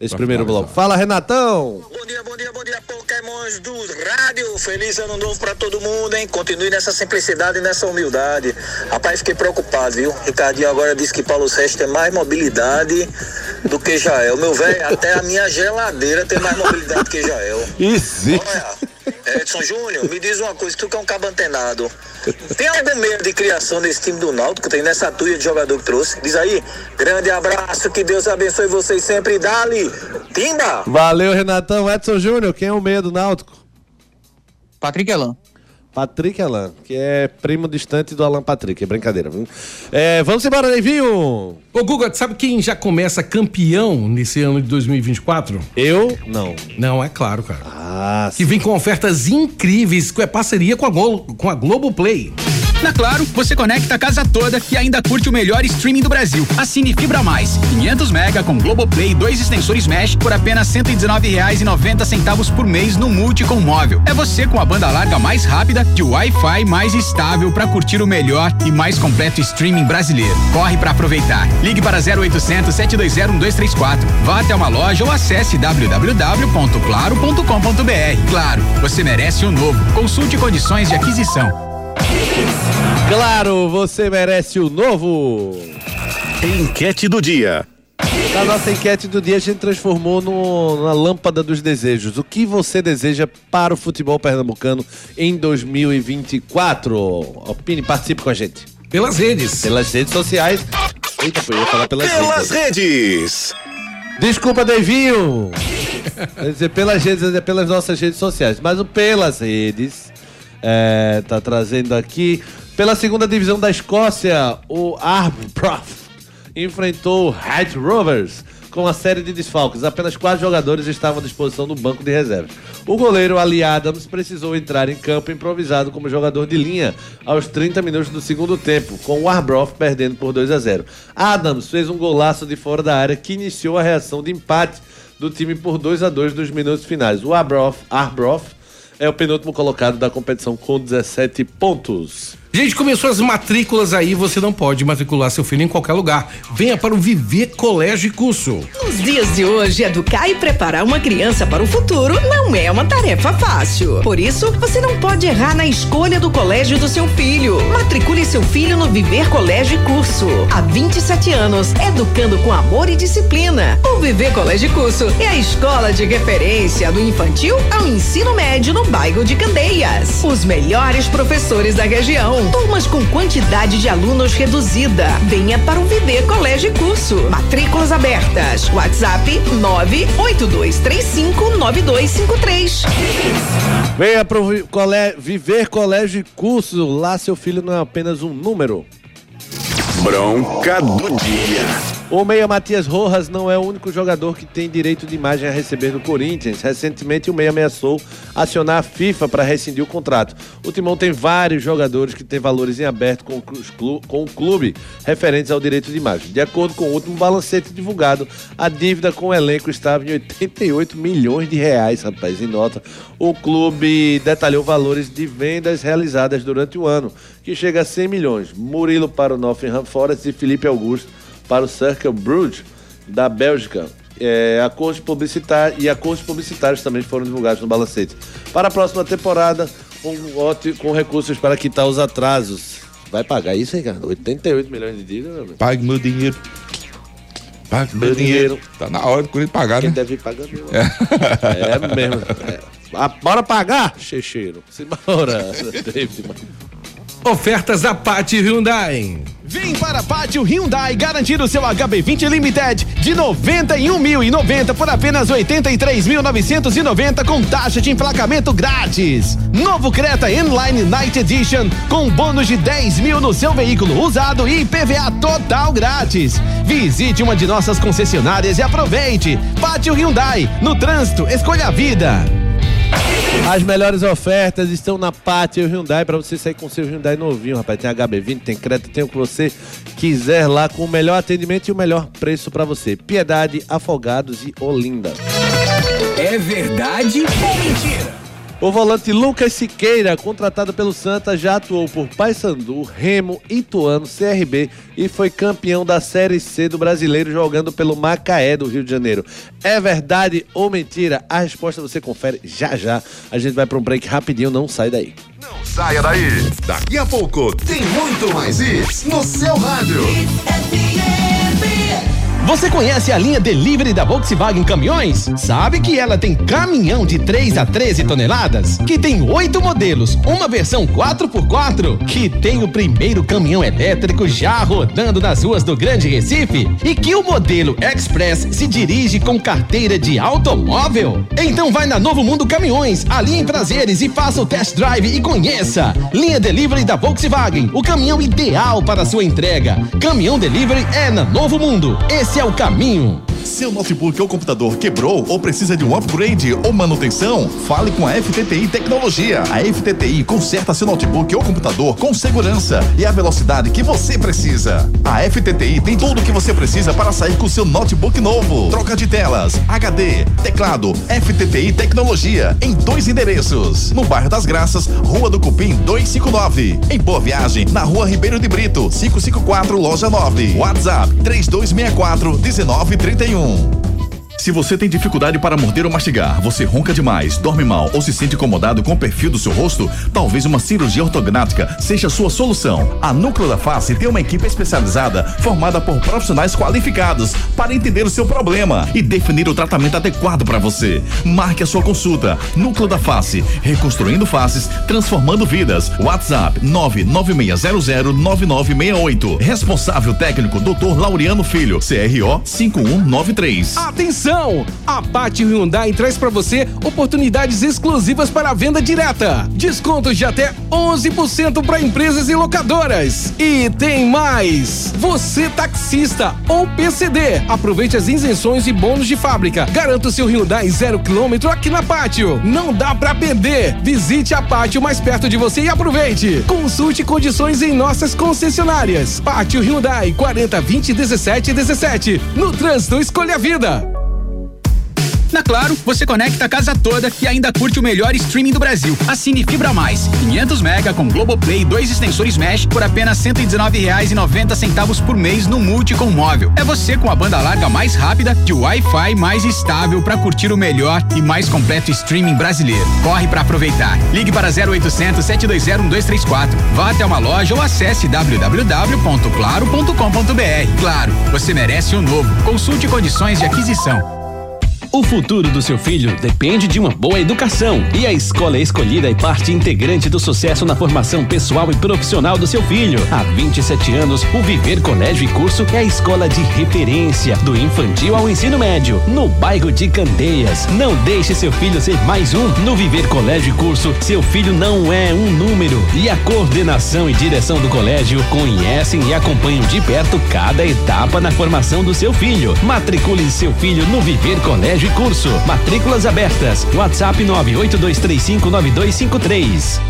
esse pra primeiro bloco. Fala, Renatão! Bom dia, bom dia, bom dia, Pokémons do rádio, feliz ano novo pra todo mundo, hein? Continue nessa simplicidade e nessa humildade. Rapaz, fiquei preocupado, viu? Ricardinho agora disse que Paulo Sérgio tem mais mobilidade do que Jael. Meu velho, até a minha geladeira tem mais mobilidade que Jael. Isso! Olha, Edson Júnior, me diz uma coisa, tu que é um cabo antenado. Tem algum medo de criação desse time do Náutico? Tem nessa tuia de jogador que trouxe? Diz aí, grande abraço, que Deus abençoe vocês sempre. Dali, Timba! Valeu, Renatão. Edson Júnior, quem é o meia do Náutico? Patrick Elan. Patrick Elan, que é primo distante do Alan Patrick, é brincadeira. É, vamos embora, Devinho! Ô Guga, sabe quem já começa campeão nesse ano de dois mil e vinte e quatro? Eu? Não. Não, é claro, cara. Ah, que sim. Vem com ofertas incríveis, que é parceria com a, Glo- com a Globoplay. Na Claro, você conecta a casa toda e ainda curte o melhor streaming do Brasil. Assine Fibra Mais, quinhentos mega com Globoplay e dois extensores Mesh por apenas cento e dezenove reais e noventa centavos por mês no Multi com Móvel. É você com a banda larga mais rápida e o Wi-Fi mais estável para curtir o melhor e mais completo streaming brasileiro. Corre para aproveitar. Ligue para zero oito zero zero, sete dois zero, um dois três quatro. Vá até uma loja ou acesse w w w ponto claro ponto com ponto b r. Claro, você merece o novo. Consulte condições de aquisição. Claro, você merece o novo. Enquete do dia. Na nossa enquete do dia a gente transformou no, na lâmpada dos desejos. O que você deseja para o futebol pernambucano em dois mil e vinte e quatro? Opine, participe com a gente. Pelas redes. Pelas redes sociais. Eita, eu ia falar pelas, pelas redes. Pelas redes. Desculpa, Devinho. Quer dizer, pelas redes, é pelas nossas redes sociais. Mas o pelas redes... É, tá trazendo aqui. Pela segunda divisão da Escócia, o Arbroath enfrentou o Hyde Rovers com uma série de desfalques. Apenas quatro jogadores estavam à disposição do banco de reservas. O goleiro Ali Adams precisou entrar em campo improvisado como jogador de linha aos trinta minutos do segundo tempo, com o Arbroath perdendo por dois a zero. Adams fez um golaço de fora da área que iniciou a reação de empate do time por dois a dois nos minutos finais. O Arbroath, Arbroath é o penúltimo colocado da competição com dezessete pontos. Gente, começou as matrículas aí, você não pode matricular seu filho em qualquer lugar. Venha para o Viver Colégio e Curso. Nos dias de hoje, educar e preparar uma criança para o futuro não é uma tarefa fácil. Por isso, você não pode errar na escolha do colégio do seu filho. Matricule seu filho no Viver Colégio e Curso. Há vinte e sete anos, educando com amor e disciplina. O Viver Colégio e Curso é a escola de referência do infantil ao ensino médio no bairro de Candeias. Os melhores professores da região. Turmas com quantidade de alunos reduzida. Venha para o V D Colégio e Curso. Matrículas abertas. WhatsApp nove oito dois três cinco nove dois cinco três. Venha para o Colé... Viver Colégio e Curso. Lá seu filho não é apenas um número. Bronca do dia. O meia Matias Rojas não é o único jogador que tem direito de imagem a receber no Corinthians. Recentemente, o meia ameaçou acionar a FIFA para rescindir o contrato. O Timão tem vários jogadores que têm valores em aberto com o clube referentes ao direito de imagem. De acordo com o último balancete divulgado, a dívida com o elenco estava em oitenta e oito milhões de reais, rapaz, em nota. O clube detalhou valores de vendas realizadas durante o ano, que chega a cem milhões. Murilo para o Nottingham Forest e Felipe Augusto para o Cercle Brugge da Bélgica. É, acordos publicitários e acordos publicitários também foram divulgados no balancete. Para a próxima temporada, um ótimo, com recursos para quitar os atrasos. Vai pagar isso, Ricardo? oitenta e oito milhões de dívida, meu amigo. Pague meu dinheiro. Pague meu, meu dinheiro. dinheiro. Tá na hora do Corinthians pagar, quem né? Quem deve pagar, meu. É, é mesmo. É. Ah, bora pagar, Checheiro. Simbora, David. Ofertas da Pátio Hyundai. Vem para a Pátio Hyundai garantir o seu H B vinte Limited de noventa e um mil e noventa por apenas oitenta e três mil novecentos e noventa com taxa de emplacamento grátis. Novo Creta Inline Night Edition com bônus de dez mil no seu veículo usado e I P V A total grátis. Visite uma de nossas concessionárias e aproveite. Pátio Hyundai, no trânsito, escolha a vida. As melhores ofertas estão na Pátio Hyundai, para você sair com seu Hyundai novinho, rapaz. Tem H B vinte, tem Creta, tem o que você quiser lá, com o melhor atendimento e o melhor preço para você. Piedade, Afogados e Olinda. É verdade ou mentira? O volante Lucas Siqueira, contratado pelo Santa, já atuou por Paysandu, Remo, Ituano, C R B e foi campeão da Série C do Brasileiro jogando pelo Macaé do Rio de Janeiro. É verdade ou mentira? A resposta você confere já já. A gente vai para um break rapidinho, não sai daí. Não saia daí. Daqui a pouco tem muito mais isso no seu rádio. Você conhece a linha Delivery da Volkswagen Caminhões? Sabe que ela tem caminhão de três a treze toneladas? Que tem oito modelos, uma versão quatro por quatro? Que tem o primeiro caminhão elétrico já rodando nas ruas do Grande Recife? E que o modelo Express se dirige com carteira de automóvel? Então vai na Novo Mundo Caminhões, alinhe prazeres e faça o test drive e conheça! Linha Delivery da Volkswagen, o caminhão ideal para a sua entrega. Caminhão Delivery é na Novo Mundo. Esse é o caminho. Seu notebook ou computador quebrou ou precisa de um upgrade ou manutenção? Fale com a F T T I Tecnologia. A F T T I conserta seu notebook ou computador com segurança e a velocidade que você precisa. A F T T I tem tudo o que você precisa para sair com seu notebook novo. Troca de telas, H D, teclado, F T T I Tecnologia em dois endereços. No bairro das Graças, Rua do Cupim duzentos e cinquenta e nove. Em Boa Viagem, na Rua Ribeiro de Brito, quinhentos e cinquenta e quatro, Loja nove. WhatsApp três dois seis quatro um nove três um. Se você tem dificuldade para morder ou mastigar, você ronca demais, dorme mal ou se sente incomodado com o perfil do seu rosto, talvez uma cirurgia ortognática seja a sua solução. A Núcleo da Face tem uma equipe especializada formada por profissionais qualificados para entender o seu problema e definir o tratamento adequado para você. Marque a sua consulta. Núcleo da Face, reconstruindo faces, transformando vidas. WhatsApp nove nove seis zero zero nove nove seis oito. Responsável técnico doutor Laureano Filho, C R O cinco um nove três. Atenção! A Pátio Hyundai traz para você oportunidades exclusivas para a venda direta. Descontos de até onze por cento para empresas e locadoras. E tem mais! Você taxista ou P C D, aproveite as isenções e bônus de fábrica. Garanta o seu Hyundai zero quilômetro aqui na Pátio. Não dá para perder. Visite a Pátio mais perto de você e aproveite. Consulte condições em nossas concessionárias. Pátio Hyundai quarenta vinte dezessete dezessete. No trânsito, escolha a vida. Na Claro, você conecta a casa toda e ainda curte o melhor streaming do Brasil. Assine Fibra Mais, quinhentos mega com Globoplay e dois extensores Mesh por apenas cento e dezenove reais e noventa centavos por mês no Multi com móvel. É você com a banda larga mais rápida, de Wi-Fi mais estável para curtir o melhor e mais completo streaming brasileiro. Corre para aproveitar. Ligue para zero oito zero zero sete dois zero um dois três quatro. Vá até uma loja ou acesse w w w ponto claro ponto com ponto b r. Claro, você merece o novo. Consulte condições de aquisição. O futuro do seu filho depende de uma boa educação, e a escola escolhida é parte integrante do sucesso na formação pessoal e profissional do seu filho. Há vinte e sete anos, o Viver Colégio e Curso é a escola de referência do infantil ao ensino médio, no bairro de Candeias. Não deixe seu filho ser mais um. No Viver Colégio e Curso, seu filho não é um número, e a coordenação e direção do colégio conhecem e acompanham de perto cada etapa na formação do seu filho. Matricule seu filho no Viver Colégio e Curso. Matrículas abertas. WhatsApp nove oito dois três cinco nove dois cinco três.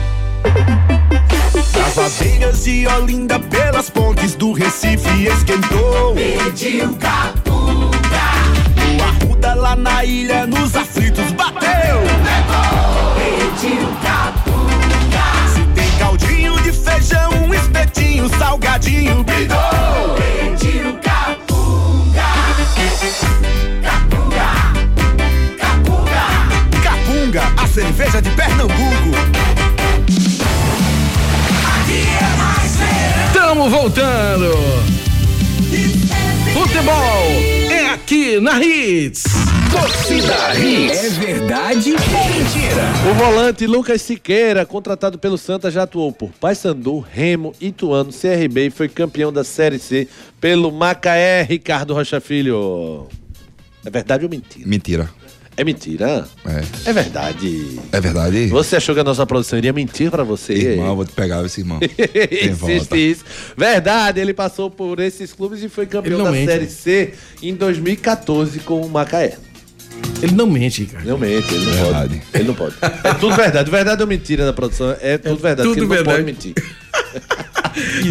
Tava Beiras de Olinda pelas pontes do Recife esquentou. Pediu Capunga. O Arruda lá na ilha nos aflitos bateu. Levou. Pediu Capunga. Se tem caldinho de feijão, um espetinho, salgadinho, bidou. Pediu Capunga. A cerveja de Pernambuco. Aqui é mais verão. Tamo voltando. Futebol é aqui na Hits. Torcida Hits. É verdade ou mentira? O volante Lucas Siqueira, contratado pelo Santa, já atuou por Paysandu, Remo, Ituano, C R B e foi campeão da Série C pelo Macaé. Ricardo Rocha Filho. É verdade ou mentira? Mentira. É mentira? É. É verdade. É verdade? Você achou que a nossa produção iria mentir pra você? Irmão, eu vou te pegar esse irmão. Existe isso. Verdade, ele passou por esses clubes e foi campeão da mente, Série né? C em dois mil e catorze com o Macaé. Ele não mente, cara. Não mente, ele não verdade. pode. Ele não pode. É tudo verdade. Verdade ou mentira da produção? É tudo é verdade, tudo ele verdade. Não pode mentir.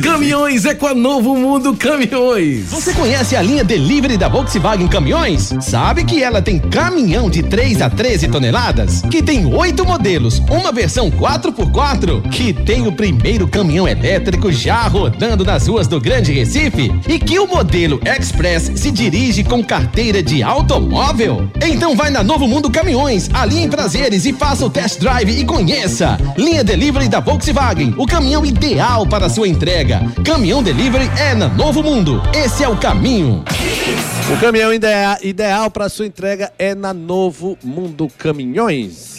Caminhões é com a Novo Mundo Caminhões. Você conhece a linha delivery da Volkswagen Caminhões? Sabe que ela tem caminhão de três a treze toneladas? Que tem oito modelos, uma versão quatro por quatro? Que tem o primeiro caminhão elétrico já rodando nas ruas do Grande Recife? E que o modelo Express se dirige com carteira de automóvel? Então vai na Novo Mundo Caminhões, alinhe prazeres e faça o test drive e conheça. Linha delivery da Volkswagen, o caminhão ideal para sua entrega. Caminhão delivery é na Novo Mundo. Esse é o caminho. O caminhão idea, ideal para sua entrega é na Novo Mundo Caminhões.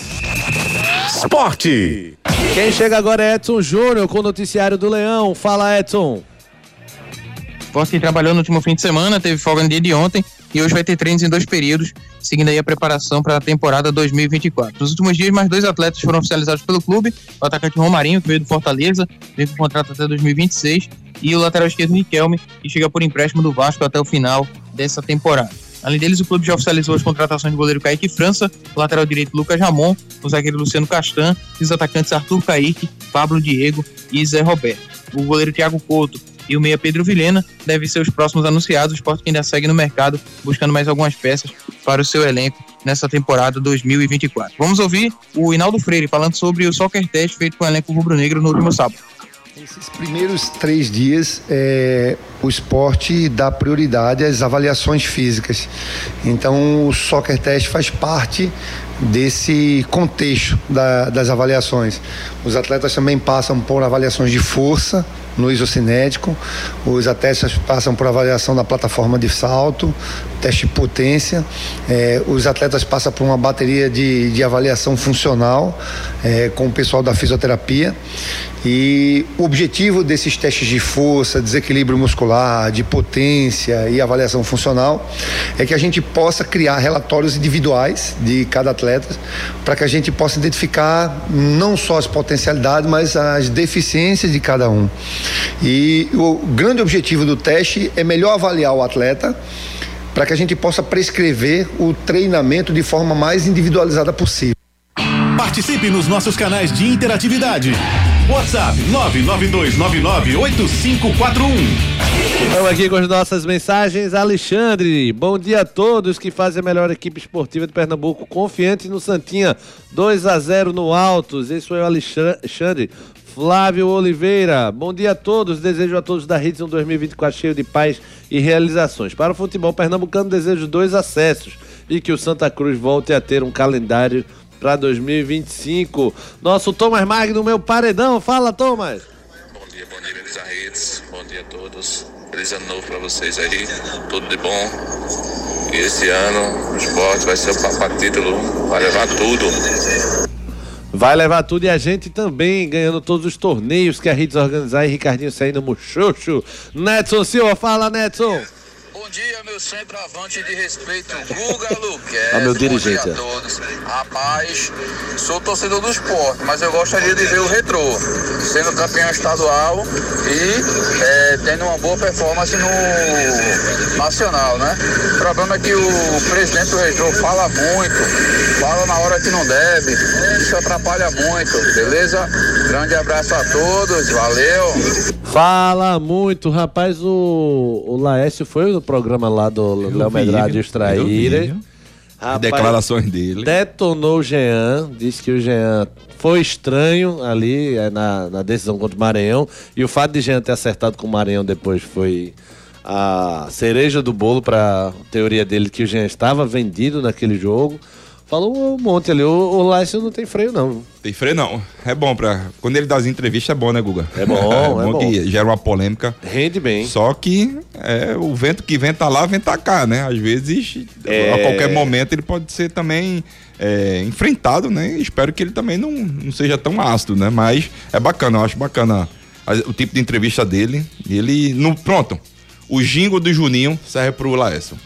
Esporte. Quem chega agora é Edson Júnior com o noticiário do Leão. Fala, Edson. Esporte que trabalhou no último fim de semana, teve folga no dia de ontem e hoje vai ter treinos em dois períodos, seguindo aí a preparação para a temporada dois mil e vinte e quatro. Nos últimos dias, mais dois atletas foram oficializados pelo clube, o atacante Romarinho, que veio do Fortaleza, veio com contrato até dois mil e vinte e seis, e o lateral esquerdo Riquelme, que chega por empréstimo do Vasco até o final dessa temporada. Além deles, o clube já oficializou as contratações do goleiro Kaique França, o lateral direito Lucas Ramon, o zagueiro Luciano Castan, e os atacantes Arthur Kaique, Pablo Diego e Zé Roberto. O goleiro Thiago Couto e o meia Pedro Vilhena devem ser os próximos anunciados. O Sport que ainda segue no mercado buscando mais algumas peças para o seu elenco nessa temporada dois mil e vinte e quatro. Vamos ouvir o Hinaldo Freire falando sobre o soccer test feito com o elenco rubro-negro no último sábado. Nesses primeiros três dias, é, o Sport dá prioridade às avaliações físicas. Então, o soccer test faz parte desse contexto da, das avaliações. Os atletas também passam por avaliações de força no isocinético, os atletas passam por avaliação da plataforma de salto, teste de potência, eh, os atletas passam por uma bateria de, de avaliação funcional eh, com o pessoal da fisioterapia. E o objetivo desses testes de força, desequilíbrio muscular, de potência e avaliação funcional é que a gente possa criar relatórios individuais de cada atleta para que a gente possa identificar não só as potencialidades, mas as deficiências de cada um. E o grande objetivo do teste é melhor avaliar o atleta para que a gente possa prescrever o treinamento de forma mais individualizada possível. Participe nos nossos canais de interatividade. WhatsApp nove nove dois nove nove oito cinco quatro um. Estamos aqui com as nossas mensagens. Alexandre, bom dia a todos que fazem a melhor equipe esportiva de Pernambuco, confiante no Santinha, dois a zero no Altos. Esse foi o Alexandre. Flávio Oliveira, bom dia a todos, desejo a todos da Hits um dois mil e vinte e quatro cheio de paz e realizações. Para o futebol pernambucano, desejo dois acessos e que o Santa Cruz volte a ter um calendário para dois mil e vinte e cinco. Nosso Thomas Magno, meu paredão, fala Thomas. Bom dia, bom dia, meus amigos da Hits, bom dia a todos. Feliz ano novo pra vocês aí, tudo de bom. E esse ano o Sport vai ser o papatítulo, vai levar tudo. Vai levar tudo e a gente também ganhando todos os torneios que a Redes organizar. E Ricardinho saindo muxoxo. Netson Silva, fala Netson. Bom dia, meu centroavante de respeito, Guga Luquezzi. Ah, meu dirigente. Bom dia a todos. Rapaz, sou torcedor do Sport, mas eu gostaria de ver o Retrô sendo campeão estadual e é, tendo uma boa performance no nacional, né? O problema é que o presidente do Retrô fala muito, fala na hora que não deve, isso atrapalha muito, beleza? Grande abraço a todos, valeu. Fala muito, rapaz, o, o Laércio foi no programa lá do Léo Medrado Extrair. Declarações dele. Detonou o Jean, disse que o Jean foi estranho ali na, na decisão contra o Maranhão, e o fato de Jean ter acertado com o Maranhão depois foi a cereja do bolo para teoria dele, que o Jean estava vendido naquele jogo. Falou um monte ali, o, o Laércio não tem freio não. Tem freio não, é bom pra... Quando ele dá as entrevistas é bom, né, Guga? É bom, é, bom é bom. Que gera uma polêmica. Rende bem. Só que é, o vento que venta lá, venta cá, né? Às vezes, é... a qualquer momento ele pode ser também é, enfrentado, né? Espero que ele também não, não seja tão ácido, né? Mas é bacana, eu acho bacana a, o tipo de entrevista dele. Ele, no, pronto, o jingo do Juninho serve pro Laércio.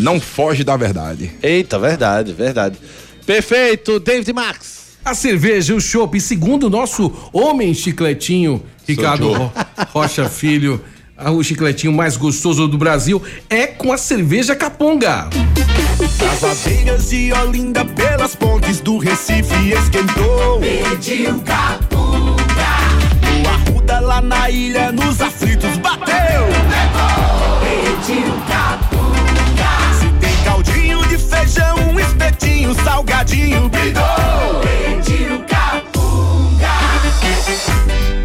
Não foge da verdade. Eita, verdade, verdade. Perfeito, David Max. A cerveja, o chopp, segundo o nosso homem chicletinho, Ricardo Rocha Filho, o chicletinho mais gostoso do Brasil é com a cerveja Caponga. As aveiras de Olinda pelas pontes do Recife esquentou. Pediu Caponga. O Arruda lá na ilha nos aflitos bateu. Levou. Pediu Caponga. Caldinho de feijão, um espetinho, salgadinho, bidou. Pediu Capunga,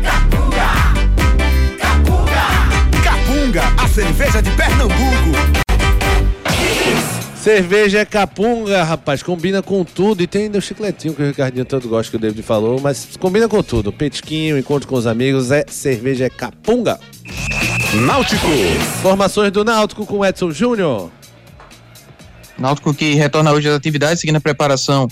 Capunga, Capunga, Capunga, a cerveja de Pernambuco. Cerveja é Capunga, rapaz, combina com tudo. E tem ainda o chicletinho que o Ricardinho tanto gosta, que o David falou, mas combina com tudo. Petisquinho, encontro com os amigos, é cerveja é Capunga. Náutico. Formações do Náutico com Edson Júnior. Náutico que retorna hoje às atividades, seguindo a preparação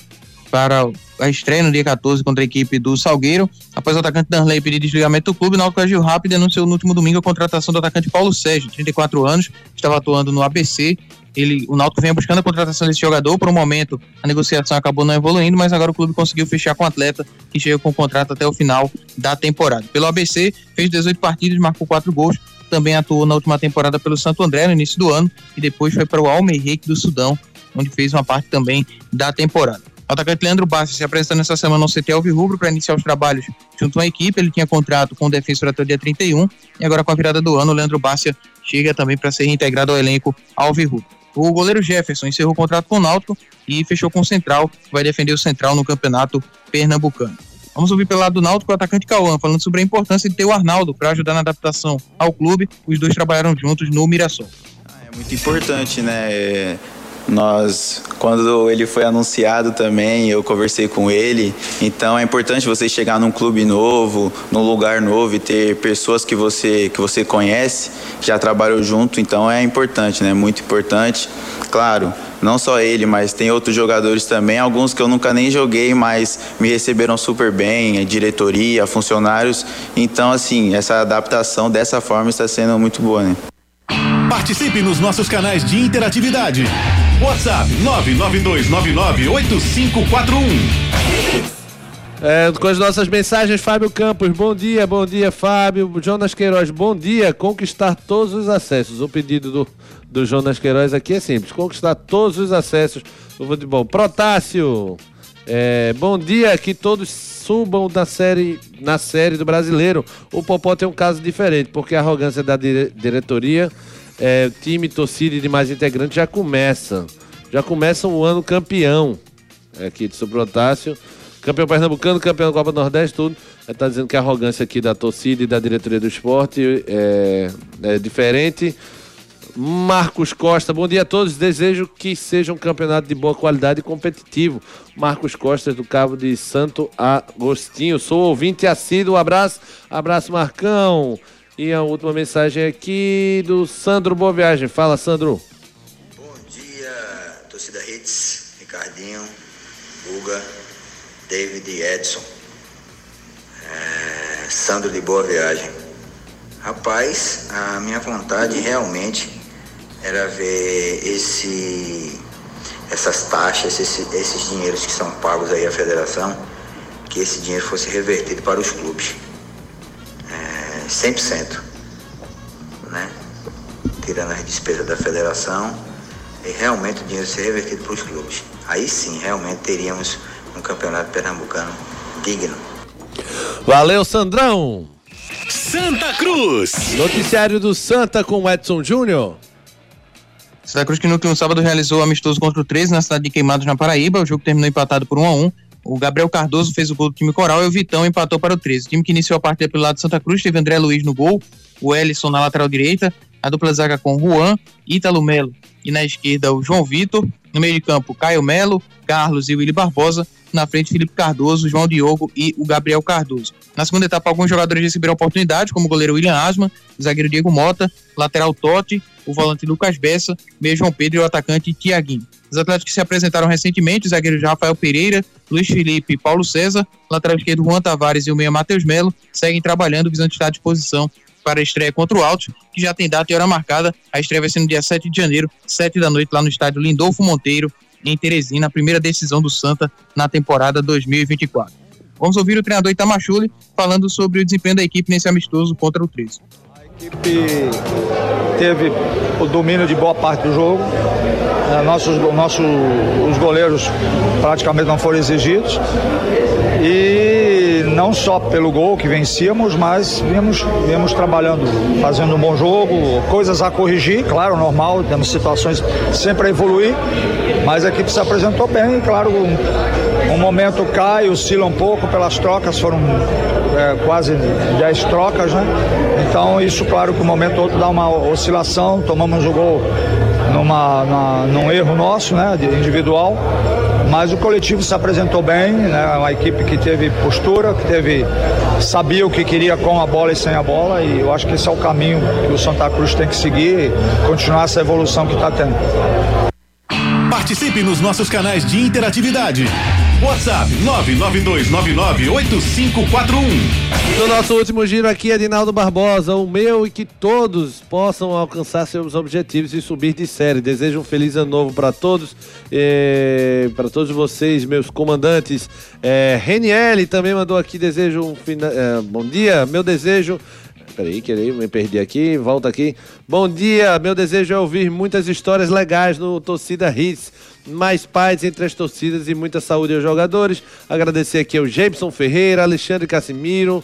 para a estreia no dia quatorze contra a equipe do Salgueiro. Após o atacante Danrlei pedir desligamento do clube, o Náutico agiu rápido e anunciou no último domingo a contratação do atacante Paulo Sérgio, trinta e quatro anos, estava atuando no A B C. Ele, o Náutico vinha buscando a contratação desse jogador. Por um momento a negociação acabou não evoluindo, mas agora o clube conseguiu fechar com o atleta, que chegou com o contrato até o final da temporada. Pelo A B C, fez dezoito partidas, marcou quatro gols. Também atuou na última temporada pelo Santo André no início do ano e depois foi para o Al Merrikh do Sudão, onde fez uma parte também da temporada. O atacante Leandro Bastos se apresentando essa semana ao C T Alvirrubro para iniciar os trabalhos junto à equipe. Ele tinha contrato com o defensor até o dia trinta e um e agora, com a virada do ano, o Leandro Bastos chega também para ser reintegrado ao elenco Alvirrubro. O goleiro Jefferson encerrou o contrato com o Náutico e fechou com o Central, que vai defender o Central no campeonato pernambucano. Vamos ouvir pelo lado do Náutico o atacante Cauã, falando sobre a importância de ter o Arnaldo para ajudar na adaptação ao clube. Os dois trabalharam juntos no Mirassol. É muito importante, né? Nós, quando ele foi anunciado também, eu conversei com ele. Então é importante você chegar num clube novo, num lugar novo e ter pessoas que você, que você conhece, já trabalhou junto. Então é importante, né? Muito importante. Claro, não só ele, mas tem outros jogadores também, alguns que eu nunca nem joguei, mas me receberam super bem, a diretoria, funcionários. Então, assim, essa adaptação dessa forma está sendo muito boa, né? Participe nos nossos canais de interatividade. WhatsApp nove nove dois nove nove oito cinco quatro um. É, com as nossas mensagens, Fábio Campos, bom dia, bom dia, Fábio. Jonas Queiroz, bom dia, conquistar todos os acessos. O pedido do, do Jonas Queiroz aqui é simples, conquistar todos os acessos do futebol. Protássio, é, bom dia, que todos subam da série, na série do Brasileiro. O Popó tem um caso diferente, porque a arrogância da dire, diretoria, é, time, torcida e demais integrantes já começam. Já começam o ano campeão, é, aqui de Protássio. Campeão pernambucano, campeão da Copa do Nordeste, tudo. Ele tá dizendo que a arrogância aqui da torcida e da diretoria do Esporte é, é diferente. Marcos Costa, bom dia a todos. Desejo que seja um campeonato de boa qualidade e competitivo. Marcos Costa, do Cabo de Santo Agostinho. Sou ouvinte assíduo, um abraço. Abraço, Marcão. E a última mensagem aqui do Sandro Boa Viagem. Fala, Sandro. Bom dia, torcida Hits, Ricardinho, Guga, David e Edson. É, Sandro de Boa Viagem. Rapaz, a minha vontade realmente era ver esse, essas taxas, esses, esses dinheiros que são pagos aí à federação, que esse dinheiro fosse revertido para os clubes. cem por cento, né? Tirando as despesas da federação e realmente o dinheiro ser revertido para os clubes. Aí sim, realmente teríamos um campeonato pernambucano digno. Valeu, Sandrão! Santa Cruz! Noticiário do Santa com o Edson Júnior. Santa Cruz, que no último sábado realizou o amistoso contra o treze na cidade de Queimados, na Paraíba. O jogo terminou empatado por um a um. O Gabriel Cardoso fez o gol do time coral e o Vitão empatou para o treze. O time que iniciou a partida pelo lado de Santa Cruz teve André Luiz no gol, o Ellison na lateral direita, a dupla zaga com Juan, Ítalo Melo e na esquerda o João Vitor. No meio de campo, Caio Melo, Carlos e o Willi Barbosa. Na frente, Felipe Cardoso, João Diogo e o Gabriel Cardoso. Na segunda etapa, alguns jogadores receberam oportunidade, como o goleiro William Asma, o zagueiro Diego Mota, lateral Totti, o volante Lucas Bessa, meio João Pedro e o atacante Thiaguinho. Os atletas que se apresentaram recentemente, os zagueiros Rafael Pereira, Luiz Felipe e Paulo César, lateral esquerdo Juan Tavares e o meia Matheus Melo, seguem trabalhando visando estar à disposição para a estreia contra o Altos, que já tem data e hora marcada. A estreia vai ser no dia sete de janeiro, sete da noite, lá no estádio Lindolfo Monteiro, em Teresina, a primeira decisão do Santa na temporada dois mil e vinte e quatro. Vamos ouvir o treinador Itamachule falando sobre o desempenho da equipe nesse amistoso contra o treze. A equipe teve o domínio de boa parte do jogo. Nossos, nossos, os goleiros praticamente não foram exigidos. E não só pelo gol que vencíamos, mas viemos, viemos trabalhando, fazendo um bom jogo, coisas a corrigir, claro, normal, temos situações sempre a evoluir, mas a equipe se apresentou bem, claro, um, um momento cai, oscila um pouco pelas trocas, foram é, quase dez trocas, né? Então isso, claro, que um momento ou outro dá uma oscilação, tomamos o gol numa, numa, num erro nosso, né, individual, mas o coletivo se apresentou bem, né? Uma equipe que teve postura, que teve, sabia o que queria com a bola e sem a bola, e eu acho que esse é o caminho que o Santa Cruz tem que seguir e continuar essa evolução que está tendo. Participe nos nossos canais de interatividade. WhatsApp nove nove dois nove nove oito cinco quatro um. No nosso último giro aqui, Edinaldo Barbosa, o meu e que todos possam alcançar seus objetivos e subir de série. Desejo um feliz ano novo para todos, eh, para todos vocês, meus comandantes. Eh, Reniel também mandou aqui, desejo um fina, eh, bom dia, meu desejo... Peraí, peraí, me perdi aqui, volta aqui. Bom dia, meu desejo é ouvir muitas histórias legais no Torcida Hits. Mais paz entre as torcidas e muita saúde aos jogadores. Agradecer aqui ao Jameson Ferreira, Alexandre Casimiro.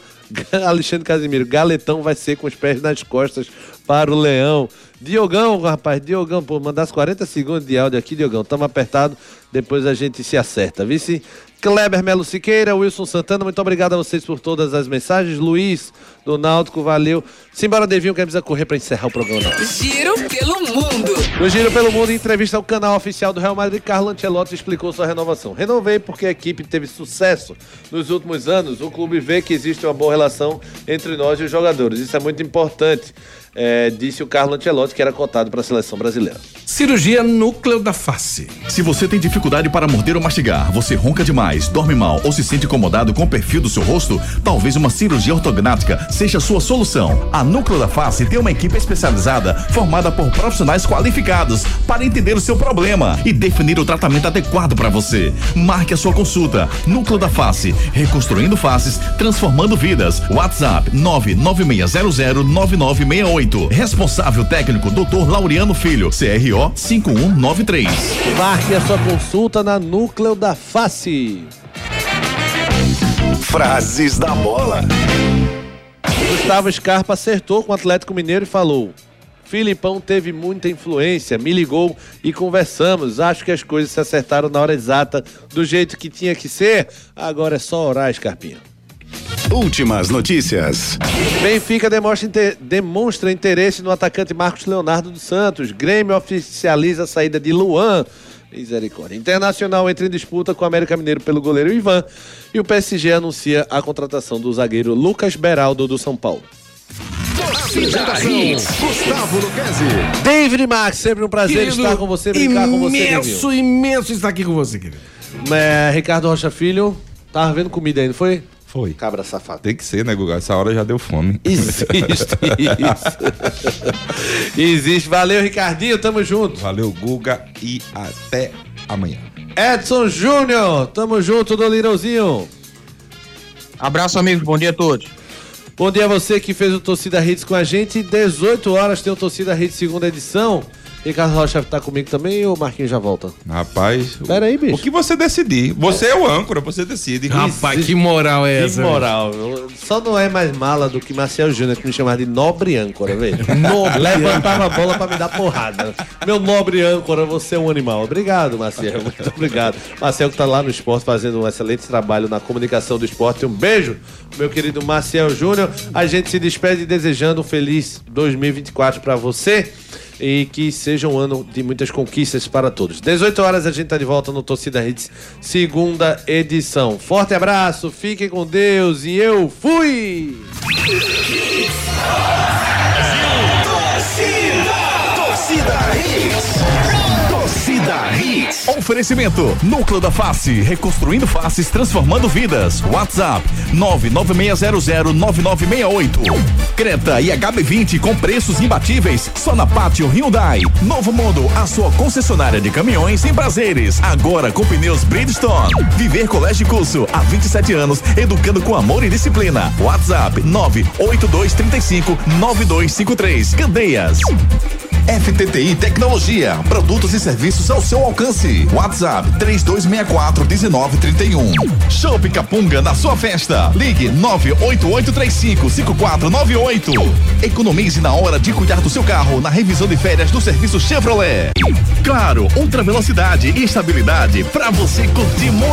Alexandre Casimiro, Galetão vai ser com os pés nas costas para o Leão. Diogão, rapaz, Diogão, por mandar os quarenta segundos de áudio aqui, Diogão, tamo apertado, depois a gente se acerta, vice? Kleber Melo Siqueira, Wilson Santana, muito obrigado a vocês por todas as mensagens. Luiz do Náutico, valeu. Simbora, Devinho, que precisa correr para encerrar o programa. Não. Giro pelo Mundo. No Giro pelo Mundo, em entrevista ao canal oficial do Real Madrid, Carlo Ancelotti explicou sua renovação. Renovei porque a equipe teve sucesso nos últimos anos. O clube vê que existe uma boa relação entre nós e os jogadores. Isso é muito importante. É, disse o Carlo Ancelotti, que era cotado para a seleção brasileira. Cirurgia núcleo da face. Se você tem dificuldade para morder ou mastigar, você ronca demais, dorme mal ou se sente incomodado com o perfil do seu rosto, talvez uma cirurgia ortognática seja a sua solução. A Núcleo da Face tem uma equipe especializada formada por profissionais qualificados para entender o seu problema e definir o tratamento adequado para você. Marque a sua consulta. Núcleo da Face, reconstruindo faces, transformando vidas. WhatsApp nove nove seis zero zero nove nove seis oito. Responsável técnico doutor Laureano Filho, C R O cinco um nove três. Marque a sua consulta na Núcleo da Face. Frases da bola. Gustavo Scarpa acertou com o Atlético Mineiro e falou: Filipão teve muita influência, me ligou e conversamos. Acho que as coisas se acertaram na hora exata, do jeito que tinha que ser. Agora é só orar, Scarpinha. Últimas notícias. Benfica demonstra, inter... demonstra interesse no atacante Marcos Leonardo dos Santos. Grêmio oficializa a saída de Luan. Misericórdia. Internacional entra em disputa com o América Mineiro pelo goleiro Ivan. E o P S G anuncia a contratação do zagueiro Lucas Beraldo do São Paulo. Cida Hits. Gustavo Luquezzi. David Max, sempre um prazer querido, estar com você, brincar imenso, com você. Imenso, imenso estar aqui com você, querido. É, Ricardo Rocha Filho, tava vendo comida aí, não foi? Foi. Cabra safado. Tem que ser, né, Guga? Essa hora já deu fome. Existe, isso. Existe. Valeu, Ricardinho, tamo junto. Valeu, Guga, e até amanhã. Edson Júnior, tamo junto, do Lirãozinho. Abraço, amigo, bom dia a todos. Bom dia a você que fez o Torcida Hits com a gente. dezoito horas tem o Torcida Hits segunda edição. Ricardo Rocha tá comigo também, ou o Marquinhos já volta? Rapaz... Pera aí, bicho. O que você decidir. Você é o âncora, você decide. Rapaz, que moral é essa? Que moral. Véio. Só não é mais mala do que Marcel Júnior, que me chamava de nobre âncora, velho. Levantava a bola pra me dar porrada. Meu nobre âncora, você é um animal. Obrigado, Marcel. Muito obrigado. Marcel que tá lá no Sport fazendo um excelente trabalho na comunicação do esporte. Um beijo, meu querido Marcel Júnior. A gente se despede desejando um feliz dois mil e vinte e quatro pra você. E que seja um ano de muitas conquistas para todos. dezoito horas a gente tá de volta no Torcida Hits, segunda edição. Forte abraço, fiquem com Deus e eu fui! Hits. Oferecimento Núcleo da Face, reconstruindo faces, transformando vidas. WhatsApp nove nove seis zero zero nove nove seis oito. Creta e H B vinte com preços imbatíveis só na Pátio Hyundai. Novo Mundo, a sua concessionária de caminhões em prazeres, agora com pneus Bridgestone. Viver Colégio de Curso há vinte e sete anos, educando com amor e disciplina. WhatsApp nove oito dois três cinco nove dois cinco três. Candeias. F T T I Tecnologia, produtos e serviços ao seu alcance. WhatsApp três dois seis quatro um nove três um. Shopping Capunga na sua festa. Ligue nove oito oito três cinco cinco quatro nove oito. Economize na hora de cuidar do seu carro na revisão de férias do serviço Chevrolet. Claro, ultra velocidade e estabilidade para você curtir muito.